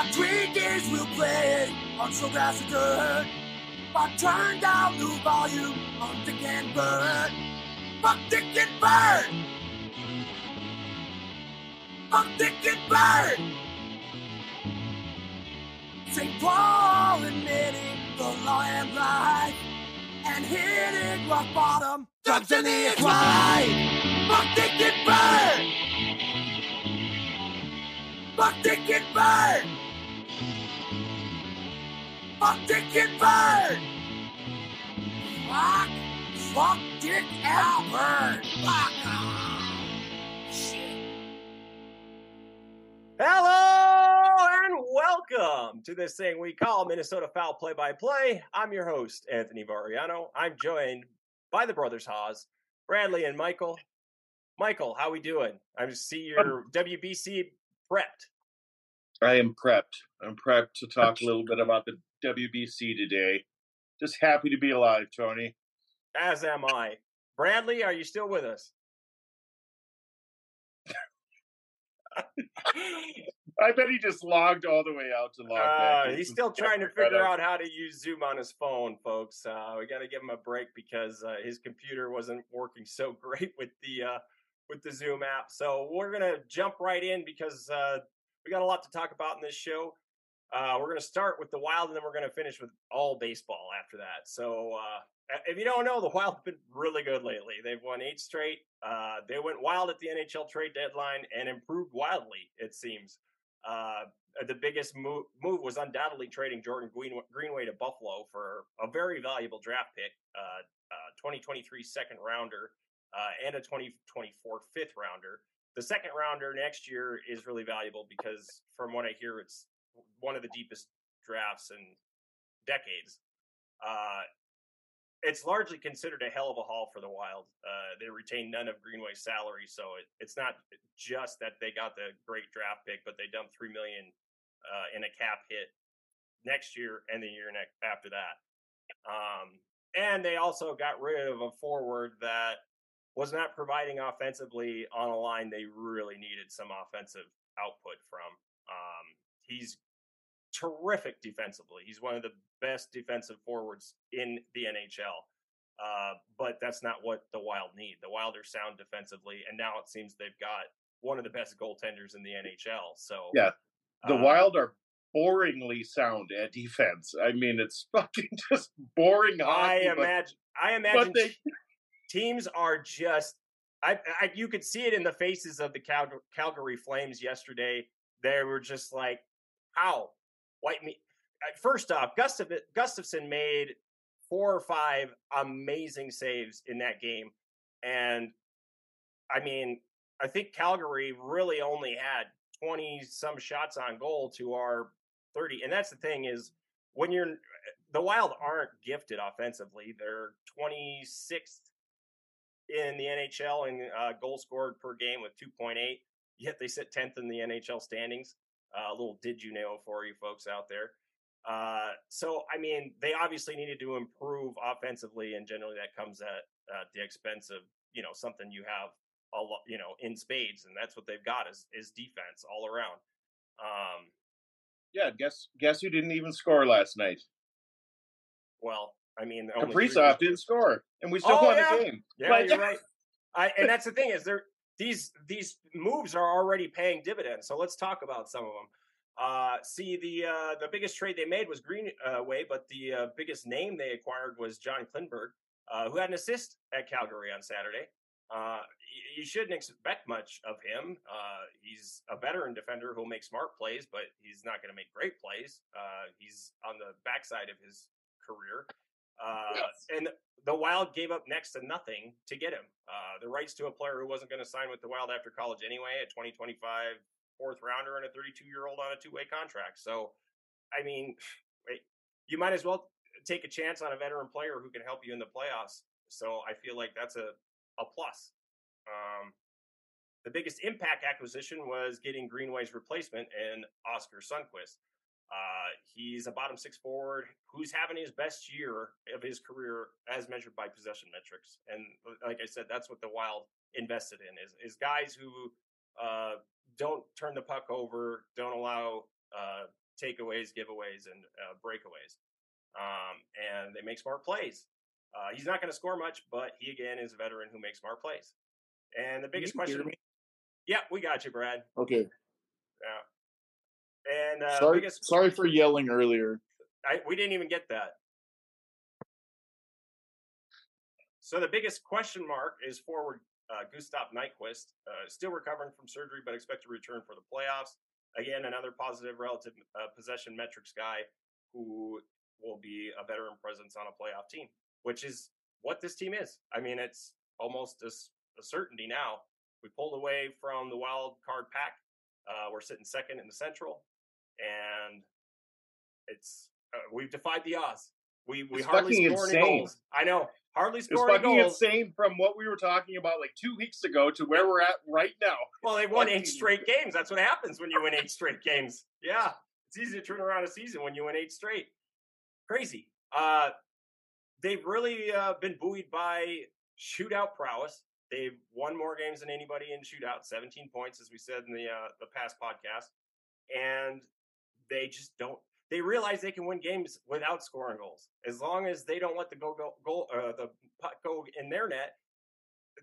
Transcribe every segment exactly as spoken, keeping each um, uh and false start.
About three years we'll play it on slow grass and dirt. But turn down the volume on Dick and Bird. Fuck Dick and Bird! Fuck Dick and Bird! Saint Paul admitting the law and life, and hitting rock bottom, drugs in the ex-wife! Fuck Dick and Bird! Fuck Dick and Bird! Fuck Dick and Bird! Fuck! Fuck Dick and Bird! Fuck! Oh, shit. Hello and welcome to this thing we call Minnesota Foul Play by Play. I'm your host, Anthony Variano. I'm joined by the brothers Haas, Bradley and Michael. Michael, how we doing? I just see your W B C prepped. I am prepped. I'm prepped to talk a little bit about the W B C today. Just happy to be alive, Tony. As am I. Bradley, are you still with us? I bet he just logged all the way out to log back. Uh, he's still trying to figure out how to use Zoom on his phone, folks. Uh, we got to give him a break because uh, his computer wasn't working so great with the uh, with the Zoom app. So we're going to jump right in because uh, we got a lot to talk about in this show. Uh, we're going to start with the Wild, and then we're going to finish with all baseball after that. So uh, if you don't know, the Wild have been really good lately. They've won eight straight. Uh, they went wild at the N H L trade deadline and improved wildly, it seems. Uh, the biggest move, move was undoubtedly trading Jordan Greenway to Buffalo for a very valuable draft pick, uh, uh, twenty twenty-three second rounder uh, and a twenty twenty-four fifth rounder. The second rounder next year is really valuable because from what I hear, it's one of the deepest drafts in decades. Uh, it's largely considered a hell of a haul for the Wild. Uh, they retained none of Greenway's salary, so it, it's not just that they got the great draft pick, but they dumped three million dollars uh, in a cap hit next year and the year next after that. Um, and they also got rid of a forward that was not providing offensively on a line they really needed some offensive output from. Um, he's terrific defensively. He's one of the best defensive forwards in the N H L. Uh, but that's not what the Wild need. The Wild are sound defensively, and now it seems they've got one of the best goaltenders in the N H L. So yeah, the uh, Wild are boringly sound at defense. I mean, it's fucking just boring hockey. I imagine. But, I imagine they... teams are just. I, I you could see it in the faces of the Cal- Calgary Flames yesterday. They were just like, how? White meat. First off, Gustav, Gustavsson made four or five amazing saves in that game. And, I mean, I think Calgary really only had twenty-some shots on goal to our thirty. And that's the thing is, when you're – the Wild aren't gifted offensively. They're twenty-sixth in the N H L in uh, goal scored per game with two point eight, yet they sit tenth in the N H L standings. Uh, a little did you know for you folks out there. Uh, so, I mean, they obviously needed to improve offensively, and generally that comes at uh, the expense of, you know, something you have, a lot, you know, in spades, and that's what they've got is, is defense all around. Um, yeah, guess guess who didn't even score last night? Well, I mean, only Kaprizov didn't score, and we still oh, won yeah. the game. Yeah, like, you're right. I, and that's the thing is they're These these moves are already paying dividends, so let's talk about some of them. Uh, see, the uh, the biggest trade they made was Greenway, but the uh, biggest name they acquired was John Klingberg, uh, who had an assist at Calgary on Saturday. Uh, you shouldn't expect much of him. Uh, he's a veteran defender who'll make smart plays, but he's not going to make great plays. Uh, he's on the backside of his career. Uh, yes. And the Wild gave up next to nothing to get him. Uh, the rights to a player who wasn't going to sign with the Wild after college anyway, a twenty twenty-five fourth rounder and a thirty-two-year-old on a two-way contract. So, I mean, you might as well take a chance on a veteran player who can help you in the playoffs. So I feel like that's a, a plus. Um, the biggest impact acquisition was getting Greenway's replacement in Oscar Sundquist. Uh, he's a bottom six forward who's having his best year of his career as measured by possession metrics. And like I said, that's what the Wild invested in is, is guys who uh, don't turn the puck over, don't allow uh, takeaways, giveaways, and uh, breakaways. Um, and they make smart plays. Uh, he's not going to score much, but he, again, is a veteran who makes smart plays. And the biggest question... Me? Yeah, we got you, Brad. Okay. Yeah. And uh, sorry, biggest... sorry for yelling earlier. I, we didn't even get that. So the biggest question mark is forward uh, Gustav Nyquist, uh, still recovering from surgery, but expect to return for the playoffs. Again, another positive relative uh, possession metrics guy who will be a veteran presence on a playoff team, which is what this team is. I mean, it's almost a, a certainty now. We pulled away from the wild card pack. Uh, we're sitting second in the Central, and it's uh, we've defied the odds. We we it's hardly scored any goals. I know, hardly scored any goals. It's fucking insane from what we were talking about like two weeks ago to where we're at right now. Well, they won eight straight games. That's what happens when you win eight straight games. Yeah, it's easy to turn around a season when you win eight straight. Crazy. Uh, they've really uh, been buoyed by shootout prowess. They've won more games than anybody in shootout, seventeen points, as we said in the uh, the past podcast. And they just don't. They realize they can win games without scoring goals, as long as they don't let the go go goal uh, the puck go in their net.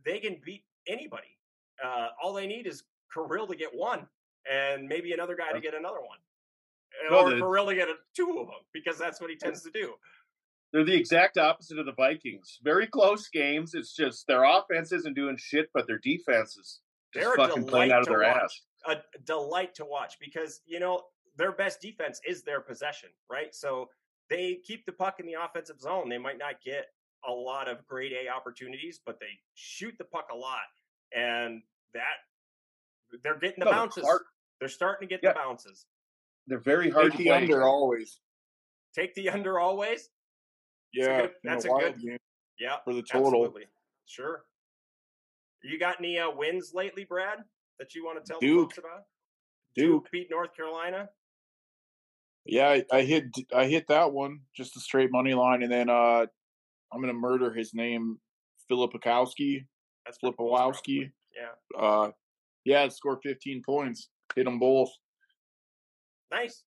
They can beat anybody. Uh, all they need is Kirill to get one, and maybe another guy to get another one, no, or Kirill to get a, two of them, because that's what he tends to do. They're the exact opposite of the Vikings. Very close games. It's just their offense isn't doing shit, but their defense is just They're fucking playing out of their watch. ass. A delight to watch because, you know, their best defense is their possession, right? So they keep the puck in the offensive zone. They might not get a lot of grade A opportunities, but they shoot the puck a lot. And that they're getting the no, bounces. They're, they're starting to get yeah. the bounces. They're very hard Take to play. Take the under always. Take the under always? Yeah, that's a good, that's a good game yeah, for the total. Absolutely. Sure. You got any uh, wins lately, Brad, that you want to tell Duke. folks about? Duke. Duke beat North Carolina. Yeah, I, I hit I hit that one, just a straight money line, and then uh, I'm going to murder his name, Filipowski. That's Filipowski. Yeah. Uh, yeah, scored fifteen points. Hit them both. Nice.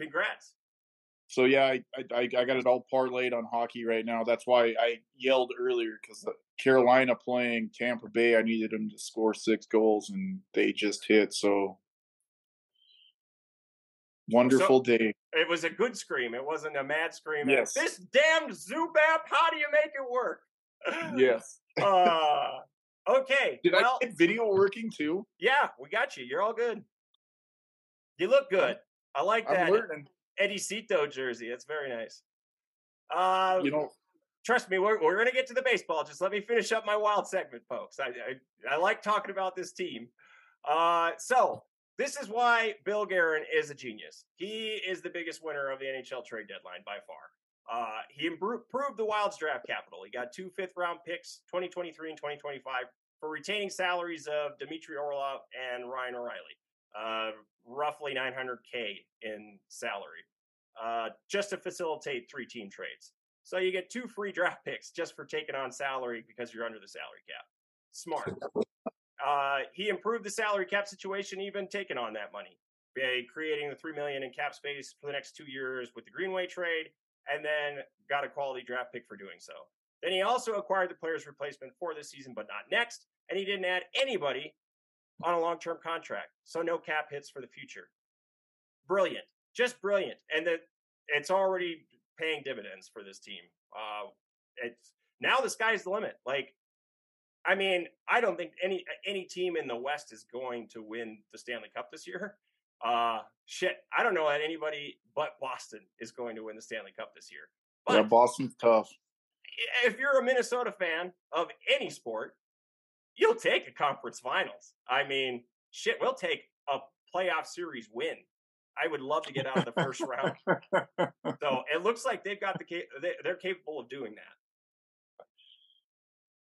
Congrats. So, yeah, I, I I got it all parlayed on hockey right now. That's why I yelled earlier, because Carolina playing Tampa Bay, I needed them to score six goals, and they just hit. So, wonderful so, day. It was a good scream. It wasn't a mad scream. Yes. This damned Zubap, how do you make it work? Yes. uh, okay. Did well, I get video working, too? Yeah, we got you. You're all good. You look good. I like that. I'm learning. Eddie Cito jersey. That's very nice. Uh, you know, trust me, we're we're gonna get to the baseball. Just let me finish up my wild segment, folks. I I, I like talking about this team. Uh, so this is why Bill Guerin is a genius. He is the biggest winner of the N H L trade deadline by far. Uh, he improved the Wild's draft capital. He got two fifth round picks, twenty twenty-three and twenty twenty-five, for retaining salaries of Dmitry Orlov and Ryan O'Reilly. Uh, roughly nine hundred thousand in salary, uh, just to facilitate three team trades. So you get two free draft picks just for taking on salary because you're under the salary cap. Smart. Uh, he improved the salary cap situation, even taking on that money by creating the three million dollars in cap space for the next two years with the Greenway trade, and then got a quality draft pick for doing so. Then he also acquired the player's replacement for this season, but not next. And he didn't add anybody on a long-term contract, so no cap hits for the future. Brilliant, just brilliant, and that it's already paying dividends for this team. Uh, it's now the sky's the limit. Like, I mean, I don't think any any team in the West is going to win the Stanley Cup this year. Uh, shit, I don't know that anybody but Boston is going to win the Stanley Cup this year. But yeah, Boston's tough. If you're a Minnesota fan of any sport, you'll take a conference finals. I mean, shit, we'll take a playoff series win. I would love to get out of the first round. So it looks like they've got the they're capable of doing that.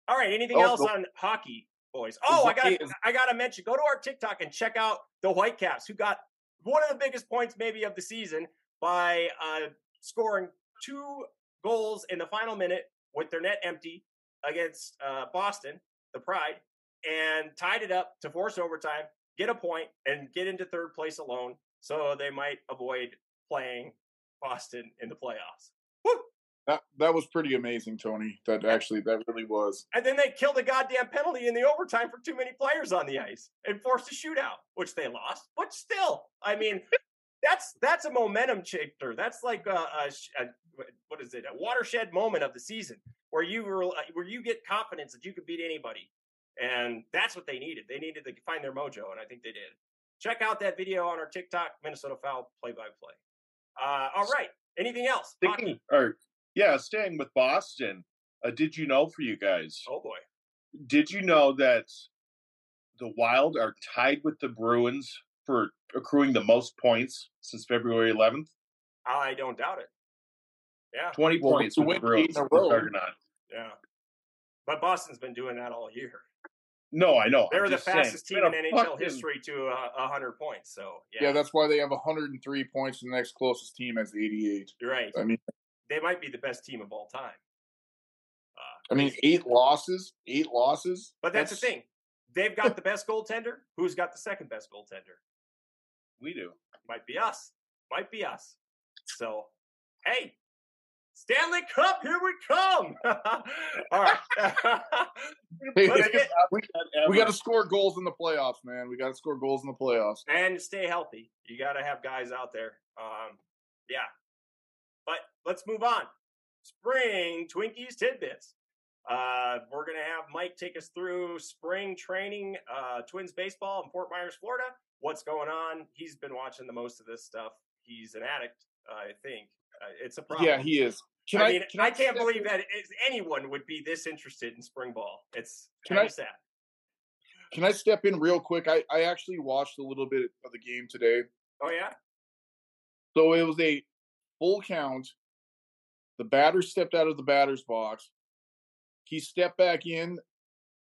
All right, anything oh, else go. on hockey, boys? Oh, I got I got to mention. Go to our TikTok and check out the Whitecaps, who got one of the biggest points maybe of the season by uh, scoring two goals in the final minute with their net empty against uh, Boston. The Pride, and tied it up to force overtime, get a point, and get into third place alone, so they might avoid playing Boston in the playoffs. Woo! That that was pretty amazing, Tony. That actually, that really was. And then they killed a goddamn penalty in the overtime for too many players on the ice and forced a shootout, which they lost. But still, I mean, that's that's a momentum shifter. That's like a, a, a what is it? A watershed moment of the season where you were where you get confidence that you could beat anybody, and that's what they needed. They needed to find their mojo, and I think they did. Check out that video on our TikTok, Minnesota Foul Play by Play. Uh, all right. Anything else? Thinking, or, yeah, staying with Boston. Uh, did you know for you guys? Oh, boy. Did you know that the Wild are tied with the Bruins for accruing the most points since February eleventh? I don't doubt it. Yeah. twenty well, points with the Bruins. In a row. Yeah. But Boston's been doing that all year. No, I know. They're I'm the fastest saying. team in N H L fucking... history to uh, one hundred points. So yeah. yeah, that's why they have one hundred three points, and the next closest team has eighty-eight. You're right. I mean, they might be the best team of all time. Uh, I mean, eight losses, eight losses. But that's, that's... the thing. They've got the best goaltender. Who's got the second best goaltender? We do. Might be us. Might be us. So, hey. Stanley Cup, here we come! All right. hey, get, we, we got to score goals in the playoffs, man. We got to score goals in the playoffs. And stay healthy. You got to have guys out there. Um, yeah. But let's move on. Spring Twinkies Tidbits. Uh, we're going to have Mike take us through spring training, uh, Twins baseball in Fort Myers, Florida. What's going on? He's been watching the most of this stuff. He's an addict, uh, I think. Uh, it's a problem. Yeah, he is. Can I, I mean, can I, I can't believe that anyone would be this interested in spring ball. It's kind of sad. Can I step in real quick? I, I actually watched a little bit of the game today. Oh, yeah? So it was a full count. The batter stepped out of the batter's box. He stepped back in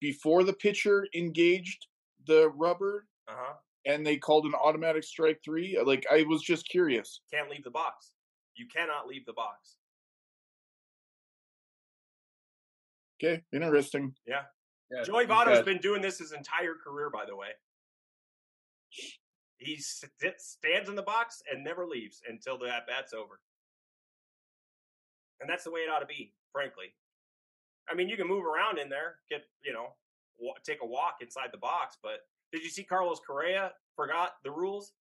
before the pitcher engaged the rubber, uh-huh. and they called an automatic strike three. Like, I was just curious. Can't leave the box. You cannot leave the box. Okay, interesting. Yeah. yeah Joey Votto's been doing this his entire career, by the way. He sits, stands in the box and never leaves until the at-bat's over. And that's the way it ought to be, frankly. I mean, you can move around in there, get, you know, take a walk inside the box. But did you see Carlos Correa forgot the rules?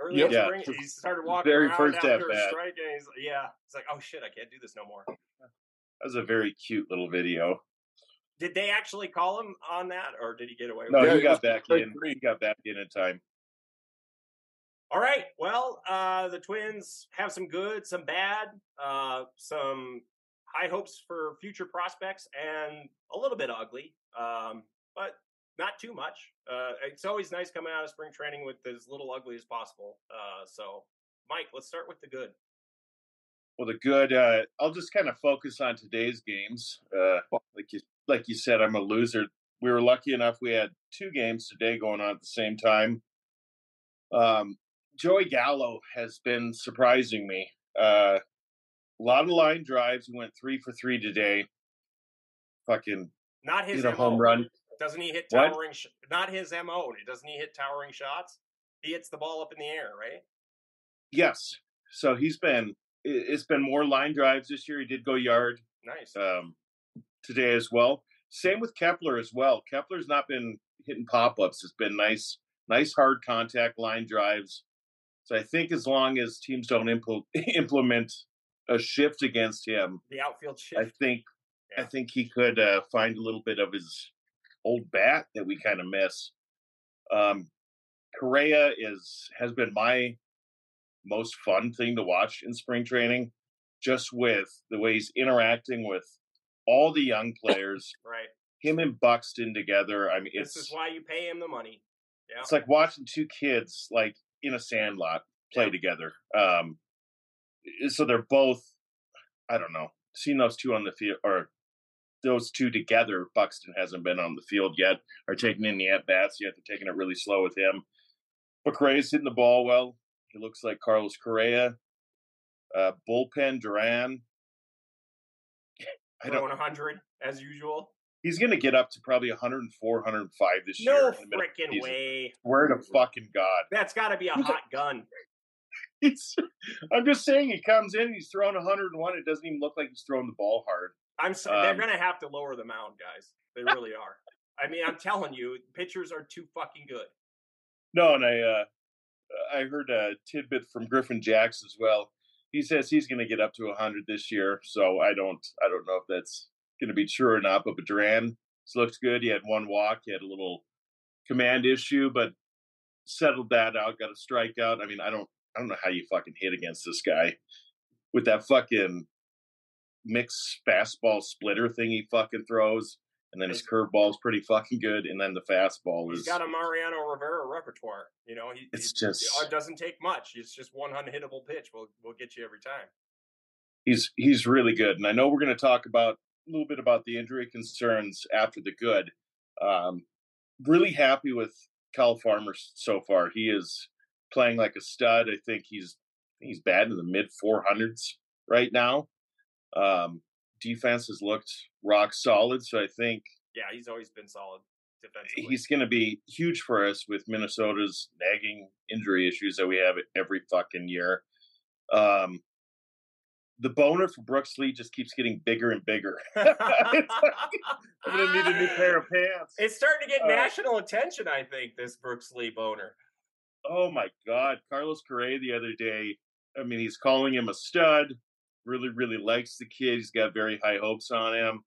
Early yep. spring, yeah. he started walking very around first after a strike, and he's yeah, it's like, oh shit, I can't do this no more. That was a very cute little video. Did they actually call him on that, or did he get away? With no, it? he got back in. He got back in in time. All right. Well, uh, the Twins have some good, some bad, uh, some high hopes for future prospects, and a little bit ugly, um, but. Not too much. Uh, it's always nice coming out of spring training with as little ugly as possible. Uh, so, Mike, let's start with the good. Well, the good, uh, I'll just kind of focus on today's games. Uh, like you, like you said, I'm a loser. We were lucky enough we had two games today going on at the same time. Um, Joey Gallo has been surprising me. Uh, a lot of line drives. We went three for three today. Fucking not his home run. Doesn't he hit towering? Sh- not his M O. Doesn't he hit towering shots? He hits the ball up in the air, right? Yes. So he's been. It's been more line drives this year. He did go yard. Nice. Um, today as well. Same with Kepler as well. Kepler's not been hitting pop ups. It's been nice, nice hard contact line drives. So I think as long as teams don't impl- implement a shift against him, the outfield shift. I think. Yeah. I think he could uh, find a little bit of his. Old bat that we kind of miss. Um, Correa is has been my most fun thing to watch in spring training, just with the way he's interacting with all the young players. Right, him and Buxton together. I mean, it's, this is why you pay him the money. Yeah, it's like watching two kids like in a sandlot play yeah. together. Um, so they're both. I don't know. Seeing those two on the field or. Those two together, Buxton hasn't been on the field yet, are taking in the at-bats yet. They're taking it really slow with him. But Correa's hitting the ball well. He looks like Carlos Correa. Uh, bullpen, Duran. I don't, throwing one hundred, as usual. He's going to get up to probably one oh four, one oh five this no year. No freaking way. Word of fucking God. That's got to be a hot gun. He's, I'm just saying, he comes in, he's throwing one oh one. It doesn't even look like he's throwing the ball hard. I'm sorry, um, they're going to have to lower the mound, guys. They really are. I mean, I'm telling you, pitchers are too fucking good. No, and I uh, I heard a tidbit from Griffin Jacks as well. He says he's going to get up to one hundred this year, so I don't I don't know if that's going to be true or not. But Duran looks good. He had one walk. He had a little command issue, but settled that out. Got a strikeout. I mean, I don't I don't know how you fucking hit against this guy with that fucking mixed fastball splitter thing he fucking throws. And then his curveball is pretty fucking good. And then the fastball is... He's got a Mariano Rivera repertoire. You know, he, it's he, just, it doesn't take much. It's just one unhittable pitch will will get you every time. He's he's really good. And I know we're going to talk about a little bit about the injury concerns after the good. Um, really happy with Cal Farmer so far. He is playing like a stud. I think he's he's bad in the mid four hundreds right now. Um Defense has looked rock solid, so I think yeah, he's always been solid defensively. He's going to be huge for us with Minnesota's nagging injury issues that we have every fucking year. Um, the boner for Brooks Lee just keeps getting bigger and bigger. Like, I'm going to need a new pair of pants. It's starting to get uh, national attention, I think, this Brooks Lee boner. Oh my God, Carlos Correa the other day. I mean, he's calling him a stud. Really, really likes the kid. He's got very high hopes on him.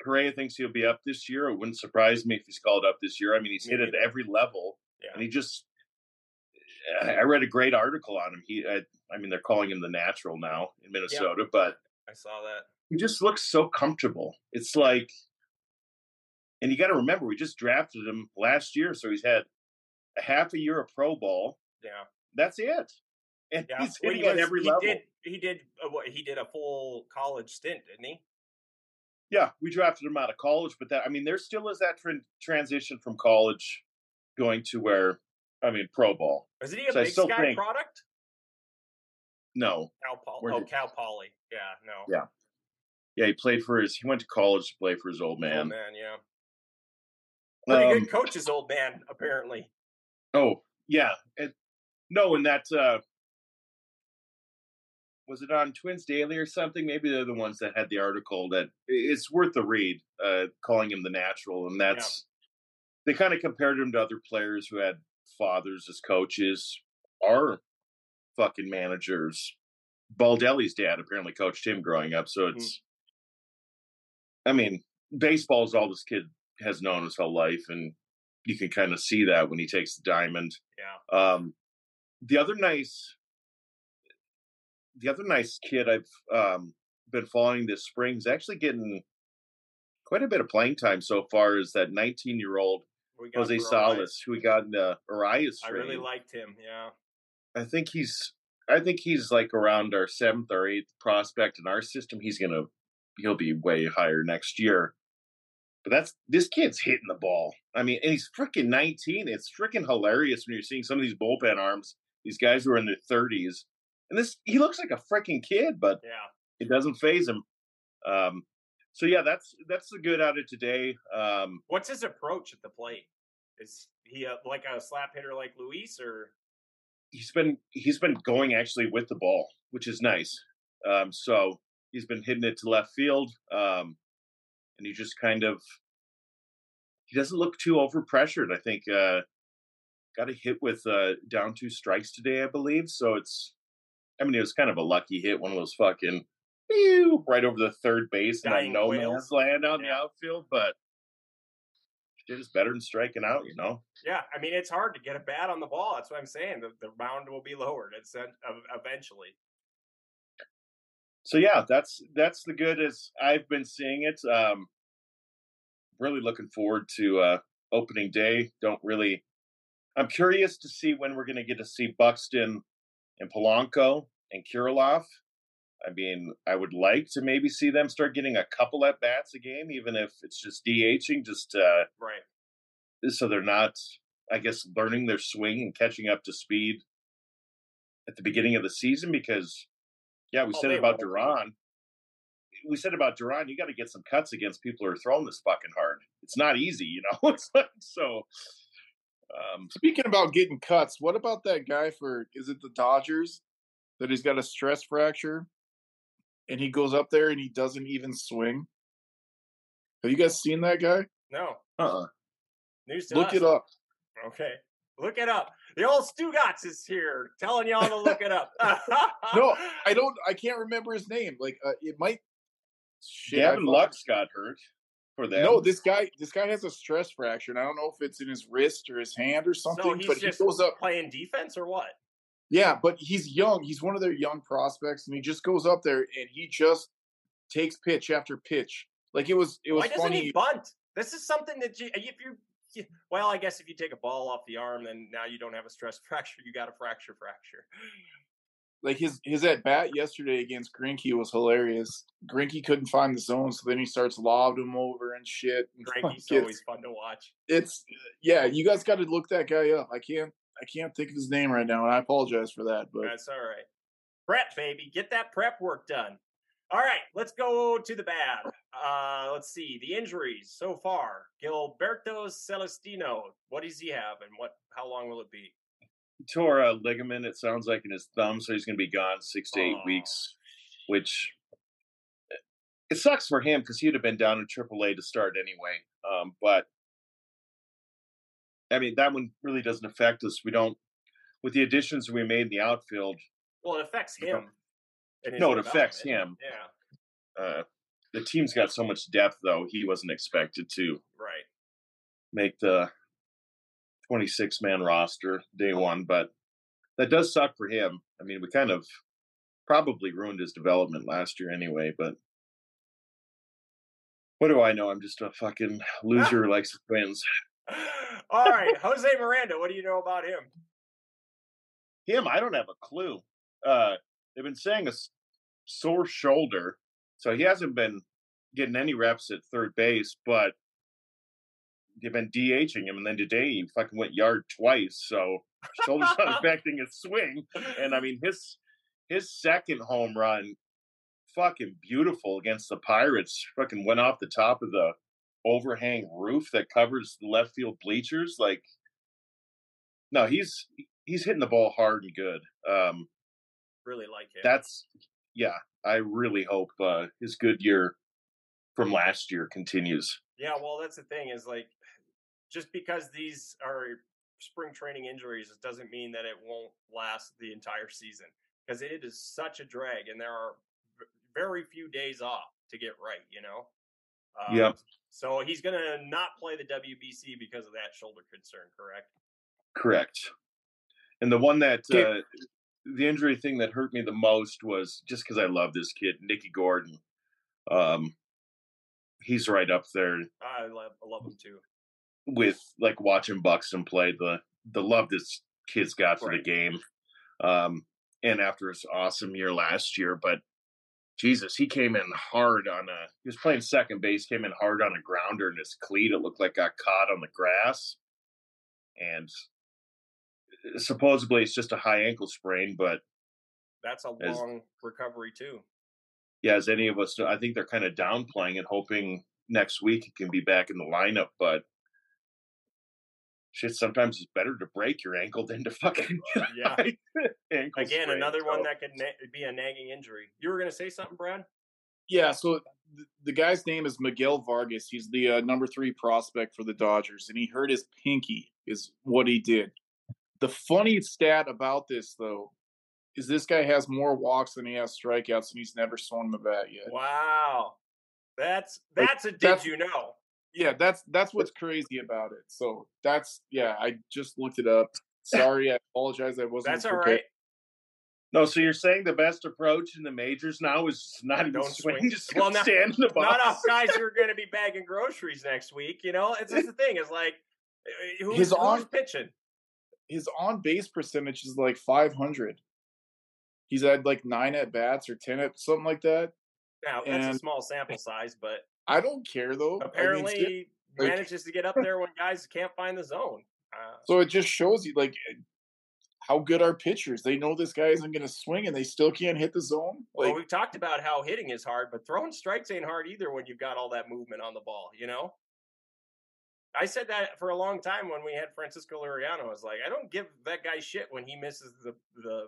Correa thinks he'll be up this year. It wouldn't surprise me if he's called up this year. I mean, he's hit at every level. Yeah. And he just – I read a great article on him. He, I, I mean, they're calling him the natural now in Minnesota. Yeah. But I saw that. He just looks so comfortable. It's like – and you got to remember, we just drafted him last year, so he's had a half a year of pro ball. Yeah. That's it. And yeah. he's hitting well, he was, at every he level. Did, he did a, what, he did a full college stint, didn't he? Yeah, we drafted him out of college, but that I mean, there still is that tra- transition from college going to where I mean, pro ball. Isn't he a so Big Sky think, product? No, Cal Poly. Oh, Cal Poly. Yeah, no. Yeah, yeah. He played for his. He went to college to play for his old man. Old man, yeah. Pretty um, good coach's old man, apparently. Oh yeah, it, no, and that. Uh, Was it on Twins Daily or something? Maybe they're the ones that had the article that it's worth the read, uh, calling him the natural. And that's, yeah. They kind of compared him to other players who had fathers as coaches, our fucking managers. Baldelli's dad apparently coached him growing up. So it's, mm-hmm. I mean, baseball is all this kid has known his whole life. And you can kind of see that when he takes the diamond. Yeah. Um, the other nice. The other nice kid I've um, been following this spring is actually getting quite a bit of playing time so far is that nineteen-year-old Jose Salas, who we got in the Arias trade. I really liked him, yeah. I think he's I think he's like around our seventh or eighth prospect in our system. He's gonna he'll be way higher next year. But that's this kid's hitting the ball. I mean, and he's freaking nineteen. It's freaking hilarious when you're seeing some of these bullpen arms, these guys who are in their thirties. And this, he looks like a freaking kid, but yeah. It doesn't phase him. Um, so, yeah, that's that's the good out of today. Um, What's his approach at the plate? Is he a, like a slap hitter like Luis, or he's been he's been going actually with the ball, which is nice. Um, so he's been hitting it to left field, um, and he just kind of he doesn't look too over pressured. I think uh, got a hit with uh, down two strikes today, I believe. So it's. I mean, it was kind of a lucky hit, one of those fucking pew, right over the third base and that no man's land on yeah. the outfield, but shit is better than striking out, you know? Yeah, I mean, it's hard to get a bat on the ball. That's what I'm saying. The, the round will be lowered eventually. So, yeah, that's that's the good as I've been seeing it. Um, really looking forward to uh, opening day. Don't really – I'm curious to see when we're going to get to see Buxton – and Polanco and Kirilov. I mean, I would like to maybe see them start getting a couple at bats a game, even if it's just DHing, just uh, right. So they're not, I guess, learning their swing and catching up to speed at the beginning of the season. Because, yeah, we oh, said it about will. Duran. We said about Duran, you got to get some cuts against people who are throwing this fucking hard. It's not easy, you know. It's like so. Um, Speaking about getting cuts, what about that guy for, is it the Dodgers, that he's got a stress fracture and he goes up there and he doesn't even swing? Have you guys seen that guy? No. Uh-uh. News to us. Look it up. Okay. Look it up. The old Stugatz is here telling y'all to look it up. No, I don't. I can't remember his name. Like, uh, it might. Shit, Gavin Lux got hurt for that. No, this guy. This guy has a stress fracture, and I don't know if it's in his wrist or his hand or something. So he's but just he goes up playing defense or what? Yeah, but he's young. He's one of their young prospects, and he just goes up there and he just takes pitch after pitch. Like it was. It was. Why doesn't funny. He bunt? This is something that you, if you. Well, I guess if you take a ball off the arm, then now you don't have a stress fracture. You got a fracture fracture. Like his his at bat yesterday against Grinke was hilarious. Grinke couldn't find the zone, so then he starts lobbing him over and shit. Grinke's like, always fun to watch. It's yeah, you guys got to look that guy up. I can't I can't think of his name right now, and I apologize for that. But that's all right. Prep, baby, get that prep work done. All right, let's go to the bad. Uh, let's see the injuries so far. Gilberto Celestino, what does he have, and what? How long will it be? He tore a ligament. It sounds like in his thumb, so he's going to be gone six to eight oh. weeks. Which it sucks for him because he'd have been down in triple A to start anyway. Um, but I mean, that one really doesn't affect us. We don't with the additions we made in the outfield. Well, it affects him. No, it affects him. Yeah. Uh, the team's got so much depth, though, he wasn't expected to right. make the twenty-six man roster day one. But that does suck for him. I mean, we kind of probably ruined his development last year anyway. But what do I know? I'm just a fucking loser who likes to wins. All right. Jose Miranda, what do you know about him? Him? I don't have a clue. Uh, They've been saying a sore shoulder, so he hasn't been getting any reps at third base, but they've been D H ing him, and then today he fucking went yard twice, so shoulder's not affecting his swing. And, I mean, his his second home run, fucking beautiful against the Pirates, fucking went off the top of the overhang roof that covers the left field bleachers. Like, no, he's he's hitting the ball hard and good. Um Really like him. That's yeah. I really hope uh, his good year from last year continues. Yeah, well, that's the thing is like, just because these are spring training injuries, it doesn't mean that it won't last the entire season because it is such a drag, and there are very few days off to get right. You know. Um, yeah. So he's gonna not play the W B C because of that shoulder concern, correct? Correct. And the one that. Uh, The injury thing that hurt me the most was just because I love this kid, Nicky Gordon. Um, he's right up there. I love, I love him too. With like watching Buxton play, the the love this kid's got for right. the game, um, and after his awesome year last year, but Jesus, he came in hard on a. He was playing second base, came in hard on a grounder in his cleat. It looked like got caught on the grass, and. Supposedly it's just a high ankle sprain, but that's a long as, recovery too. Yeah, as any of us, I think they're kind of downplaying and hoping next week he can be back in the lineup. But shit, sometimes it's better to break your ankle than to fucking yeah. ankle Again, sprain, another so. One that could na- be a nagging injury. You were going to say something, Brad? Yeah. So th- the guy's name is Miguel Vargas. He's the uh, number three prospect for the Dodgers, and he hurt his pinky. Is what he did. The funny stat about this, though, is this guy has more walks than he has strikeouts, and he's never swung the bat yet. Wow, that's that's like, a did that's, you know? Yeah, that's that's what's crazy about it. So that's yeah, I just looked it up. Sorry, I apologize. I wasn't. That's all right. No, so you're saying the best approach in the majors now is not even swing, swing, just well, stand now, in the box. Not us guys who are going to be bagging groceries next week. You know, it's just the thing. It's like who's, His who's on- pitching. His on-base percentage is like five hundred. He's had like nine at-bats or ten at something like that. Now, and that's a small sample size, but... I don't care, though. Apparently, I mean, he like, manages to get up there when guys can't find the zone. Uh, so it just shows you, like, how good our pitchers. They know this guy isn't going to swing, and they still can't hit the zone. Like, well, we talked about how hitting is hard, but throwing strikes ain't hard either when you've got all that movement on the ball, you know? I said that for a long time when we had Francisco Liriano. I was like, I don't give that guy shit when he misses the the,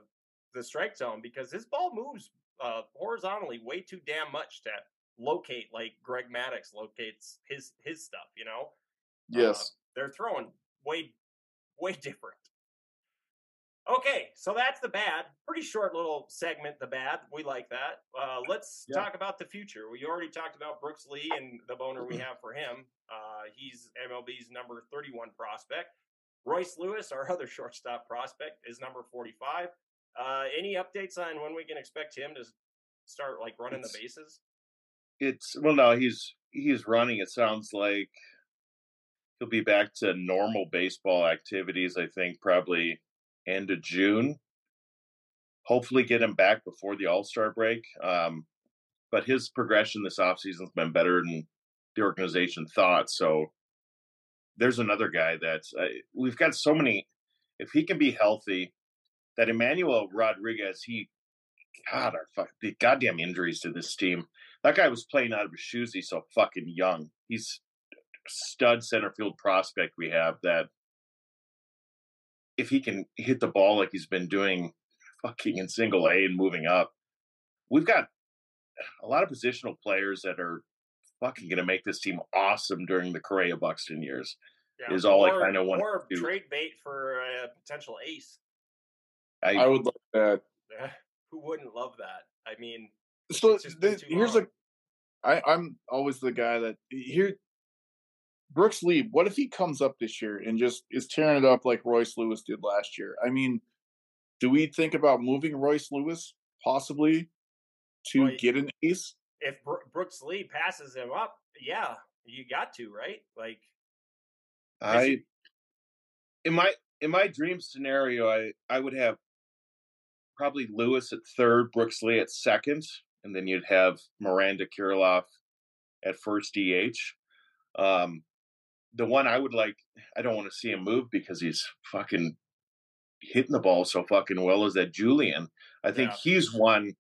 the strike zone because his ball moves uh, horizontally way too damn much to locate like Greg Maddux locates his his stuff, you know? Yes. Uh, they're throwing way, way different. Okay, so that's the bad. Pretty short little segment, the bad. We like that. Uh, let's yeah. talk about the future. We already talked about Brooks Lee and the boner we have for him. Uh, he's M L B's number thirty-one prospect. Royce Lewis, our other shortstop prospect, is number forty-five. Uh, any updates on when we can expect him to start like running it's, the bases? It's well, no, he's he's running. It sounds like he'll be back to normal baseball activities. I think probably. End of June. Hopefully get him back before the All-Star break. Um, but his progression this offseason has been better than the organization thought. So there's another guy that's uh, – we've got so many – if he can be healthy, that Emmanuel Rodriguez, he – God, our fuck, the goddamn injuries to this team. That guy was playing out of his shoes. He's so fucking young. He's a stud center field prospect we have that – if he can hit the ball like he's been doing fucking in single A and moving up, we've got a lot of positional players that are fucking going to make this team awesome during the Correa Buxton years yeah. is all or, I kind of want to do. Or trade bait for a potential ace. I, I would love that. Who wouldn't love that? I mean, so the, here's long. a, I, I'm always the guy that here, Brooks Lee, what if he comes up this year and just is tearing it up like Royce Lewis did last year? I mean, do we think about moving Royce Lewis possibly to well, get an ace? If Brooks Lee passes him up, yeah, you got to, right? Like, I, I in my in my dream scenario, I, I would have probably Lewis at third, Brooks Lee at second, and then you'd have Miranda Kirilov at first D H. Um, The one I would like, I don't want to see him move because he's fucking hitting the ball so fucking well is that Julian. I think yeah. he's one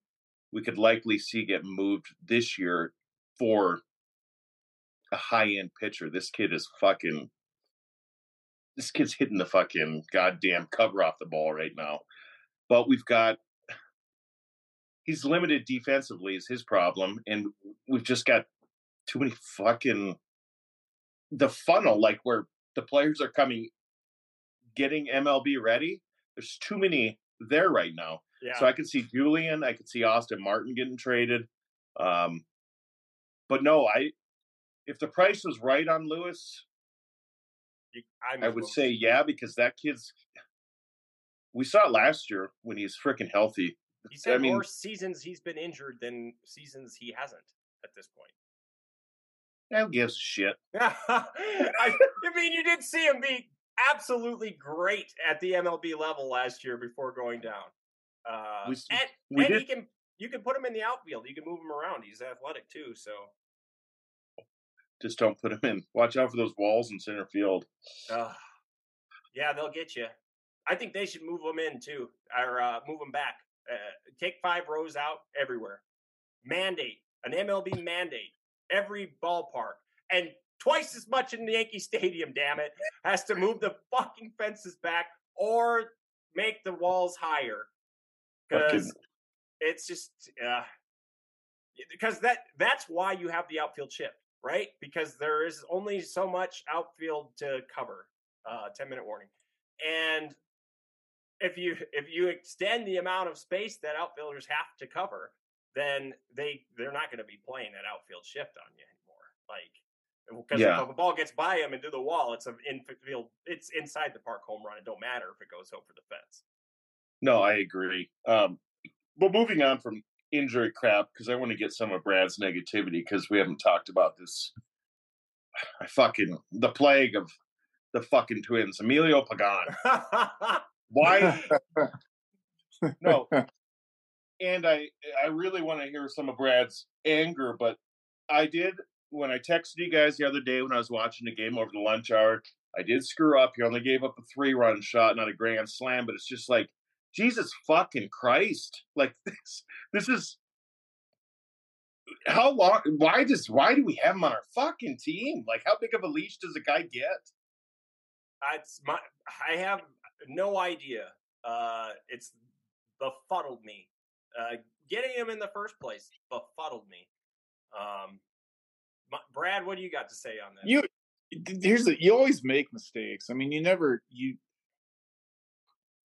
we could likely see get moved this year for a high-end pitcher. This kid is fucking, this kid's hitting the fucking goddamn cover off the ball right now. But we've got, he's limited defensively is his problem. And we've just got too many fucking... the funnel, like where the players are coming, getting M L B ready, there's too many there right now. Yeah. So I could see Julian, I could see Austin Martin getting traded. Um, but no, I if the price was right on Lewis, I'm I would cool. say yeah, because that kid's – we saw it last year when he's freaking healthy. He's had I mean, more seasons he's been injured than seasons he hasn't at this point. Who gives a shit? I, I mean, you did see him be absolutely great at the M L B level last year before going down. Uh, we, and we and he can, you can put him in the outfield. You can move him around. He's athletic, too. So just don't put him in. Watch out for those walls in center field. Uh, yeah, they'll get you. I think they should move him in, too, or uh, move him back. Uh, take five rows out everywhere. Mandate. An M L B mandate. Every ballpark and twice as much in the Yankee Stadium, damn it, has to move the fucking fences back or make the walls higher because it's just uh, because that that's why you have the outfield chip, right? Because there is only so much outfield to cover. Uh, ten minute warning, and if you if you extend the amount of space that outfielders have to cover, then they, they're not going to be playing that outfield shift on you anymore. Like, because yeah. if the ball gets by him into the wall, it's an infield, it's inside the park home run. It don't matter if it goes over the fence. No, I agree. Um, but moving on from injury crap, because I want to get some of Brad's negativity because we haven't talked about this. I fucking, the plague of the fucking Twins. Emilio Pagan. Why? No. And I, I really want to hear some of Brad's anger, but I did, when I texted you guys the other day when I was watching the game over the lunch hour, I did screw up. He only gave up a three-run shot, not a grand slam, but it's just like, Jesus fucking Christ. Like, this, this is how long? Why does? Why do we have him on our fucking team? Like, how big of a leash does a guy get? I, my, I have no idea. Uh, it's befuddled me. Uh, getting him in the first place befuddled me. Um, my, Brad, what do you got to say on that? You here's the, you always make mistakes. I mean, you never you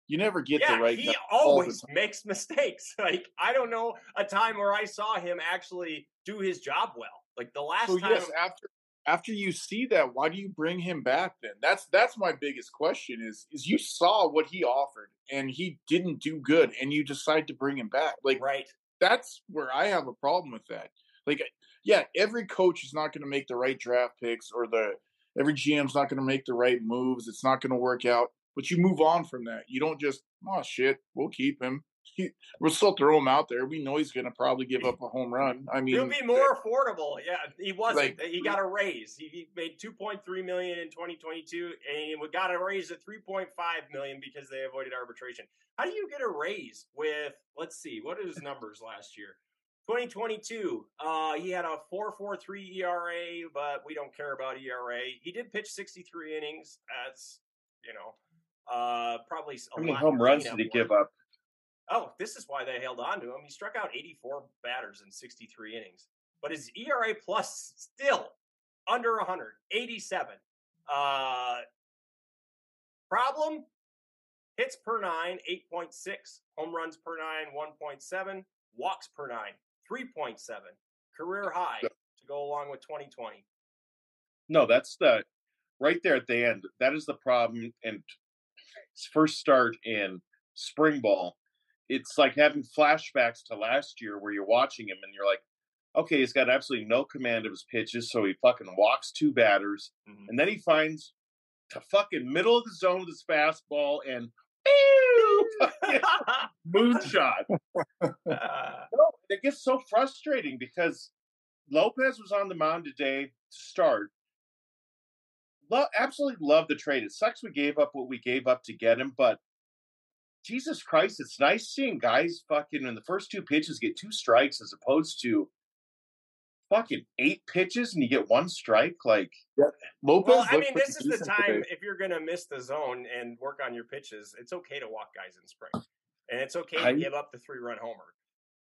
you never get yeah, the right. He always makes mistakes. Like, I don't know a time where I saw him actually do his job well. Like the last so, time. Yes, after After you see that, why do you bring him back then? That's that's my biggest question is, is you saw what he offered and he didn't do good and you decide to bring him back. Like, right. That's where I have a problem with that. Like, yeah, every coach is not going to make the right draft picks or the every G M's not going to make the right moves. It's not going to work out. But you move on from that. You don't just, oh, shit, we'll keep him. He, we'll still throw him out there. We know he's going to probably give up a home run. I mean, he'll be more affordable. Yeah, he wasn't. Like, he got a raise. He, he made two point three million dollars in twenty twenty-two, and we got a raise at three point five million dollars because they avoided arbitration. How do you get a raise with? Let's see, what are his numbers last year? twenty twenty-two, uh, he had a four point four three E R A, but we don't care about E R A. He did pitch sixty-three innings. That's you know, uh, probably a lot. How many home runs did he give up? Oh, this is why they held on to him. He struck out eighty-four batters in sixty-three innings. But his E R A plus still under one hundred, eighty-seven. Uh, problem? Hits per nine, eight point six. Home runs per nine, one point seven. Walks per nine, three point seven. Career high to go along with twenty twenty. No, that's the – right there at the end, that is the problem. And his first start in spring ball. It's like having flashbacks to last year where you're watching him and you're like, okay, he's got absolutely no command of his pitches, so he fucking walks two batters, mm-hmm. and then he finds the fucking middle of the zone with his fastball and moonshot. uh, it gets so frustrating because Lopez was on the mound today to start. Lo- absolutely love the trade. It sucks we gave up what we gave up to get him, but Jesus Christ, it's nice seeing guys fucking in the first two pitches get two strikes as opposed to fucking eight pitches and you get one strike. Like, yeah. Lopez. Well, I mean, this is the time today. If you're going to miss the zone and work on your pitches, it's okay to walk guys in spring. And it's okay to I, give up the three-run homer.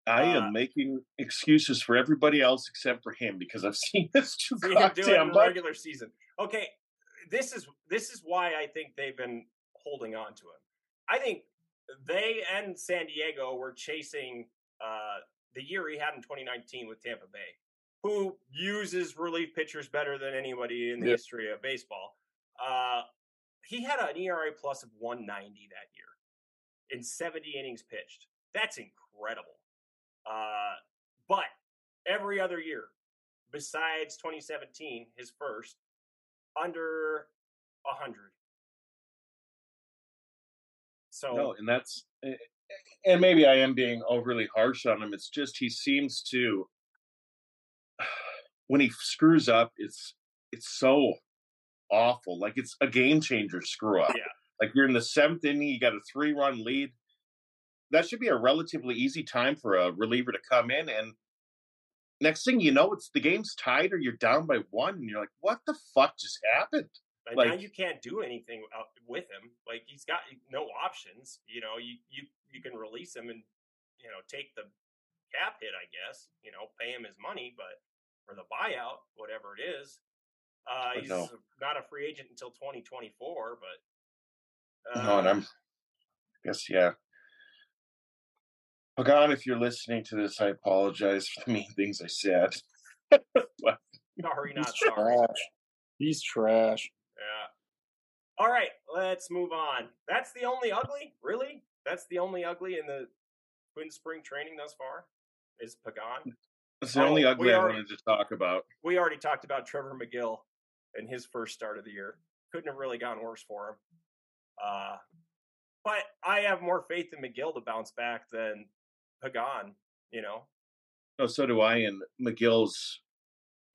I uh, am making excuses for everybody else except for him because I've seen this too see goddamn do it in the regular season. Okay, this is this is why I think they've been holding on to him. I think they and San Diego were chasing uh, the year he had in twenty nineteen with Tampa Bay, who uses relief pitchers better than anybody in the yep. history of baseball. Uh, he had an E R A plus of one ninety that year in seventy innings pitched. That's incredible. Uh, but every other year, besides twenty seventeen, his first, under one hundred. So, no, and that's, and maybe I am being overly harsh on him. It's just he seems to, when he screws up, it's it's so awful. Like it's a game changer screw up. Yeah. Like you're in the seventh inning, you got a three run lead. That should be a relatively easy time for a reliever to come in, and next thing you know, it's the game's tied or you're down by one, and you're like, what the fuck just happened? But like, now you can't do anything with him. Like he's got no options. You know, you, you, you can release him and, you know, take the cap hit, I guess, you know, pay him his money, but or the buyout, whatever it is. Uh, he's no. not a free agent until twenty twenty-four, but. Uh, no, and I'm, I guess, yeah. Pagan, if you're listening to this, I apologize for the mean things I said. Sorry, not he's sorry. Trash. He's trash. Yeah. All right, let's move on. That's the only ugly? Really? That's the only ugly in the Twin Spring training thus far? Is Pagan? That's the oh, only ugly already, I wanted to talk about. We already talked about Trevor McGill in his first start of the year. Couldn't have really gone worse for him. Uh, but I have more faith in McGill to bounce back than Pagan, you know? No, so do I. And McGill's,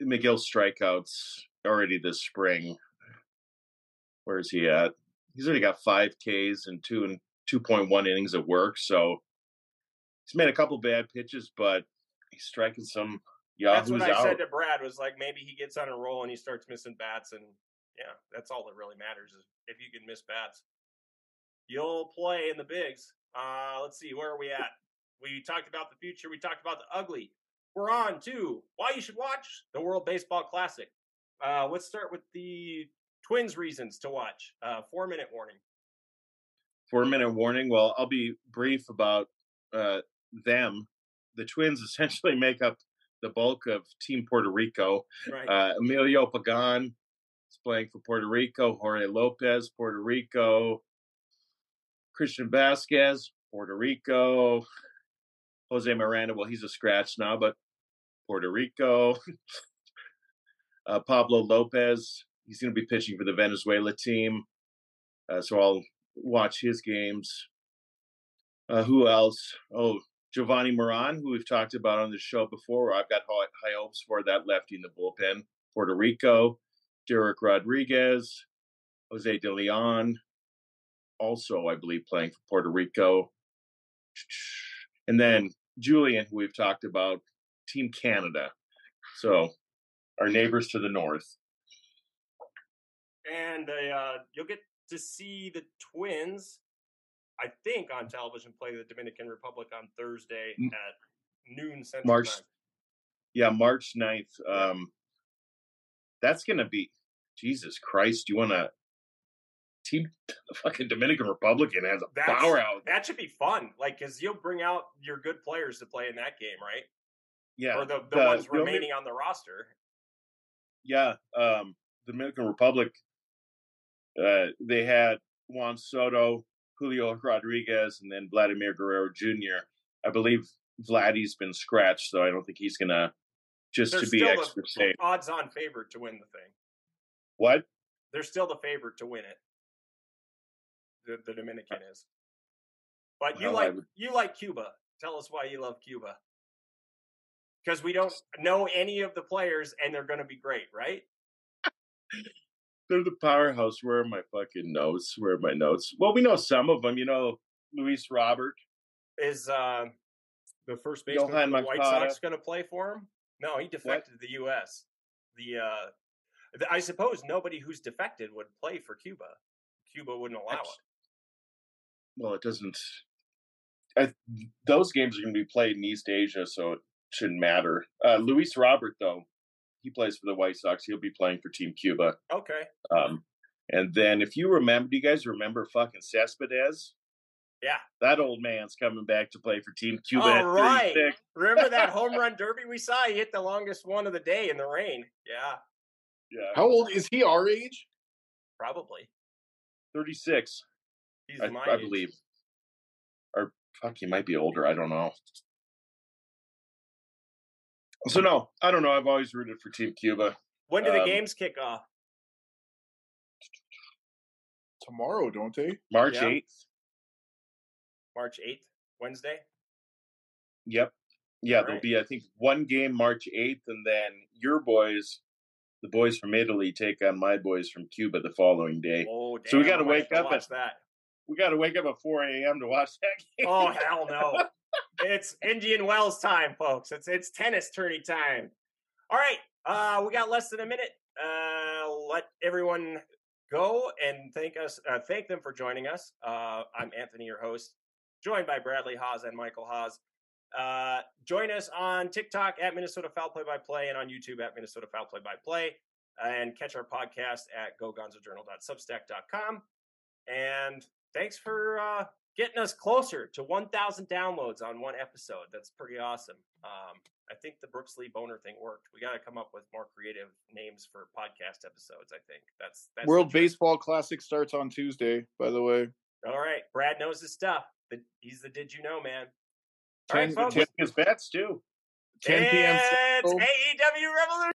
McGill's strikeouts already this spring. Where is he at? He's already got five Ks and two and two point one innings at work. So he's made a couple bad pitches, but he's striking some Yahoo's out. That's what I said to Brad, was like, maybe he gets on a roll and he starts missing bats, and yeah, that's all that really matters is if you can miss bats, you'll play in the bigs. Uh, let's see, where are we at? We talked about the future. We talked about the ugly. We're on to why you should watch the World Baseball Classic. Uh, let's start with the Twins' reasons to watch. Uh, four-minute warning. Four-minute warning. Well, I'll be brief about uh, them. The Twins essentially make up the bulk of Team Puerto Rico. Right. Uh, Emilio Pagan is playing for Puerto Rico. Jorge Lopez, Puerto Rico. Christian Vasquez, Puerto Rico. Jose Miranda, well, he's a scratch now, but Puerto Rico. uh, Pablo Lopez, he's going to be pitching for the Venezuela team, uh, so I'll watch his games. Uh, who else? Oh, Giovanni Moran, who we've talked about on the show before. I've got high hopes for that lefty in the bullpen. Puerto Rico, Derek Rodriguez, Jose De Leon, also, I believe, playing for Puerto Rico. And then Julian, who we've talked about, Team Canada. So our neighbors to the north. And uh, you'll get to see the Twins, I think, on television play the Dominican Republic on Thursday at noon Central March, time. Yeah, March ninth. Um, that's going to be, Jesus Christ, you want to, Team the fucking Dominican Republican has a That's, power out. That should be fun. Like, because you'll bring out your good players to play in that game, right? Yeah. Or the, the, the ones the remaining only, on the roster. Yeah. Um, Dominican Republic, uh, they had Juan Soto, Julio Rodriguez, and then Vladimir Guerrero Junior I believe Vladdy's been scratched, so I don't think he's going to just There's to be extra the, safe. Odds on favorite to win the thing. What? They're still the favorite to win it. The, the Dominican is, but you well, like would... you like Cuba. Tell us why you love Cuba. Because we don't know any of the players, and they're going to be great, right? They're the powerhouse. Where are my fucking notes? Where are my notes? Well, we know some of them. You know, Luis Robert is uh, the first baseman. Johan the Makata. White Sox going to play for him? No, he defected what? to the U S The, uh, the I suppose nobody who's defected would play for Cuba. Cuba wouldn't allow That's... it. Well, it doesn't. I, those games are going to be played in East Asia, so it shouldn't matter. Uh, Luis Robert, though, he plays for the White Sox. He'll be playing for Team Cuba. Okay. Um, and then, if you remember, do you guys remember fucking Cespedes? Yeah. That old man's coming back to play for Team Cuba. All right. Remember that home run derby we saw? He hit the longest one of the day in the rain. Yeah. Yeah. How old is he? Our age? Probably. thirty-six. He's I, my I believe. Age. Or fuck, he might be older. I don't know. So no, I don't know. I've always rooted for Team Cuba. When do um, the games kick off? Tomorrow, don't they? March yeah. eighth. March eighth, Wednesday. Yep. Yeah, All there'll right. be I think one game March eighth, and then your boys. The boys from Italy take on my boys from Cuba the following day. Oh, damn, so we got to wake up at that. We got to wake up at four a.m. to watch that game. Oh hell no! It's Indian Wells time, folks. It's it's tennis tourney time. All right, uh, we got less than a minute. Uh, let everyone go and thank us. Uh, thank them for joining us. Uh, I'm Anthony, your host, joined by Bradley Haas and Michael Haas. Uh, join us on TikTok at Minnesota Foul Play by Play and on YouTube at Minnesota Foul Play by Play, and catch our podcast at go gonzo journal dot substack dot com. And thanks for uh, getting us closer to one thousand downloads on one episode. That's pretty awesome. Um, I think the Brooks Lee boner thing worked. We got to come up with more creative names for podcast episodes. I think that's, that's World Baseball Classic starts on Tuesday, by the way. All right. Brad knows his stuff. He's the, did you know, man? Ten, All right, folks. ten is bets, too. ten p.m. It's A E W Revolution.